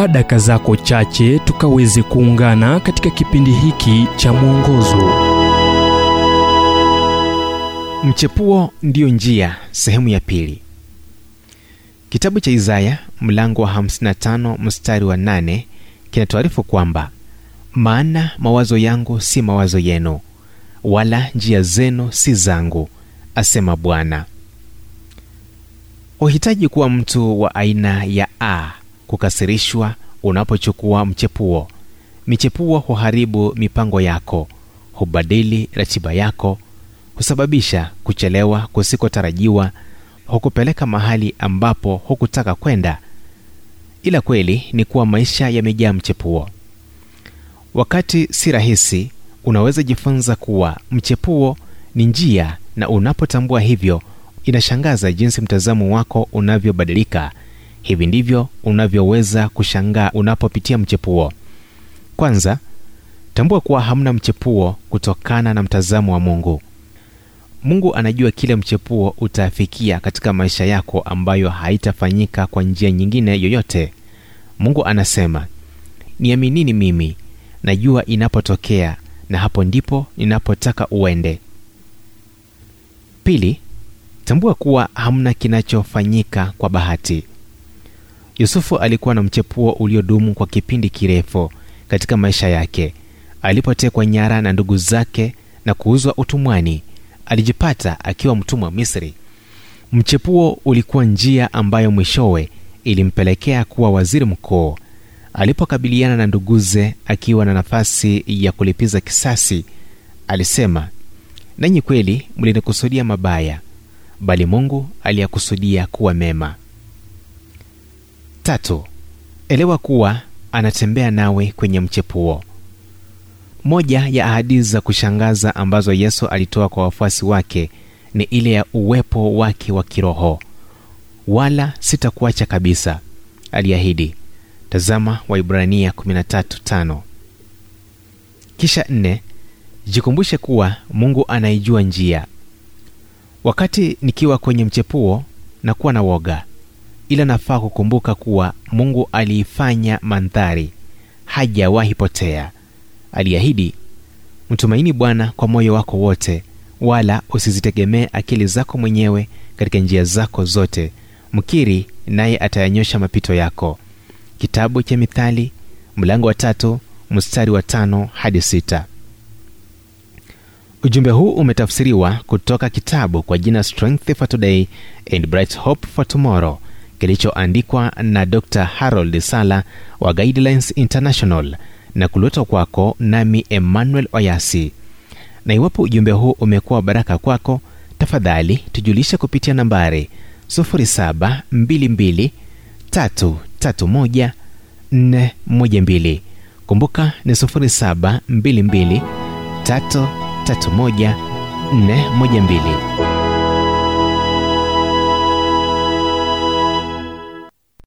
Chukua dakika zako chache tukaweze kuungana katika kipindi hiki cha mwongozo. Mchepuo ndio njia, sehemu ya pili. Kitabu cha Isaya mlango wa 55 mstari wa 8 kinatuarifu kwamba maana mawazo yangu si mawazo yenu, wala njia zenu si zangu, asema Bwana. Uhitaji kuwa mtu wa aina ya A, kukasirishwa unapochukua mchepuo. Michepuo huharibu mipango yako, hubadili ratiba yako, husababisha kuchelewa kusikotarajiwa, hukupeleka mahali ambapo hukutaka kwenda. Ila kweli ni kuwa maisha yamejaa mchepuo. Wakati si rahisi, unaweza jifunza kuwa mchepuo ni njia, na unapotambua hivyo inashangaza jinsi mtazamo wako unavyobadilika. Hivi ndivyo unavyoweza kushangaa unapopitia mchepuo. Kwanza, tambua kuwa hamna mchepuo kutokana na mtazamo wa Mungu. Mungu anajua kile mchepuo utafikia katika maisha yako ambayo haitafanyika kwa njia nyingine yoyote. Mungu anasema, "Niaminini mimi, najua inapotokea na hapo ndipo ninapotaka uende." Pili, tambua kuwa hamna kinachofanyika kwa bahati. Yusufu alikuwa na mchepuo uliodumu kwa kipindi kirefu katika maisha yake. Alipotekwa nyara na ndugu zake na kuuzwa utumwani, alijipata akiwa mtumwa Misri. Mchepuo ulikuwa njia ambayo mwishowe ilimpelekea kuwa waziri mkuu. Alipokabiliana na nduguze akiwa na nafasi ya kulipiza kisasi, alisema, "Nanyi kweli mlinikusudia mabaya, bali Mungu aliyakusudia kuwa mema." Tatu, elewa kuwa anatembea nawe kwenye mchepuo. Moja ya ahadi za kushangaza ambazo Yesu alitoa kwa wafuasi wake ni ile ya uwepo wake wa kiroho. "Wala sitakuacha kabisa," aliahidi. Tazama Waibrania 13:5. Kisha 4, jikumbushe kuwa Mungu anaijua njia. Wakati nikiwa kwenye mchepuo na kuwa na woga, ila nafaa kukumbuka kuwa Mungu aliifanya mandhari, hajawahi potea. Aliahidi, "Mtumaini Bwana kwa moyo wako wote, wala usizitegemee akili zako mwenyewe. Katika njia zako zote mkiri, naye atayanyosha mapito yako." Kitabu cha Mithali mlango wa 3 mstari wa 5 hadi 6. Ujumbe huu umetafsiriwa kutoka kitabu kwa jina Strength for Today and Bright Hope for Tomorrow, kilichoandikwa na Dr. Harold Sala wa Guidelines International na kuletwa kwako nami Emmanuel Oyasi. Na iwapo ujumbe huu umekuwa baraka kwako, tafadhali tujulishe kupitia nambari 0722331412. Kumbuka ni 0722331412.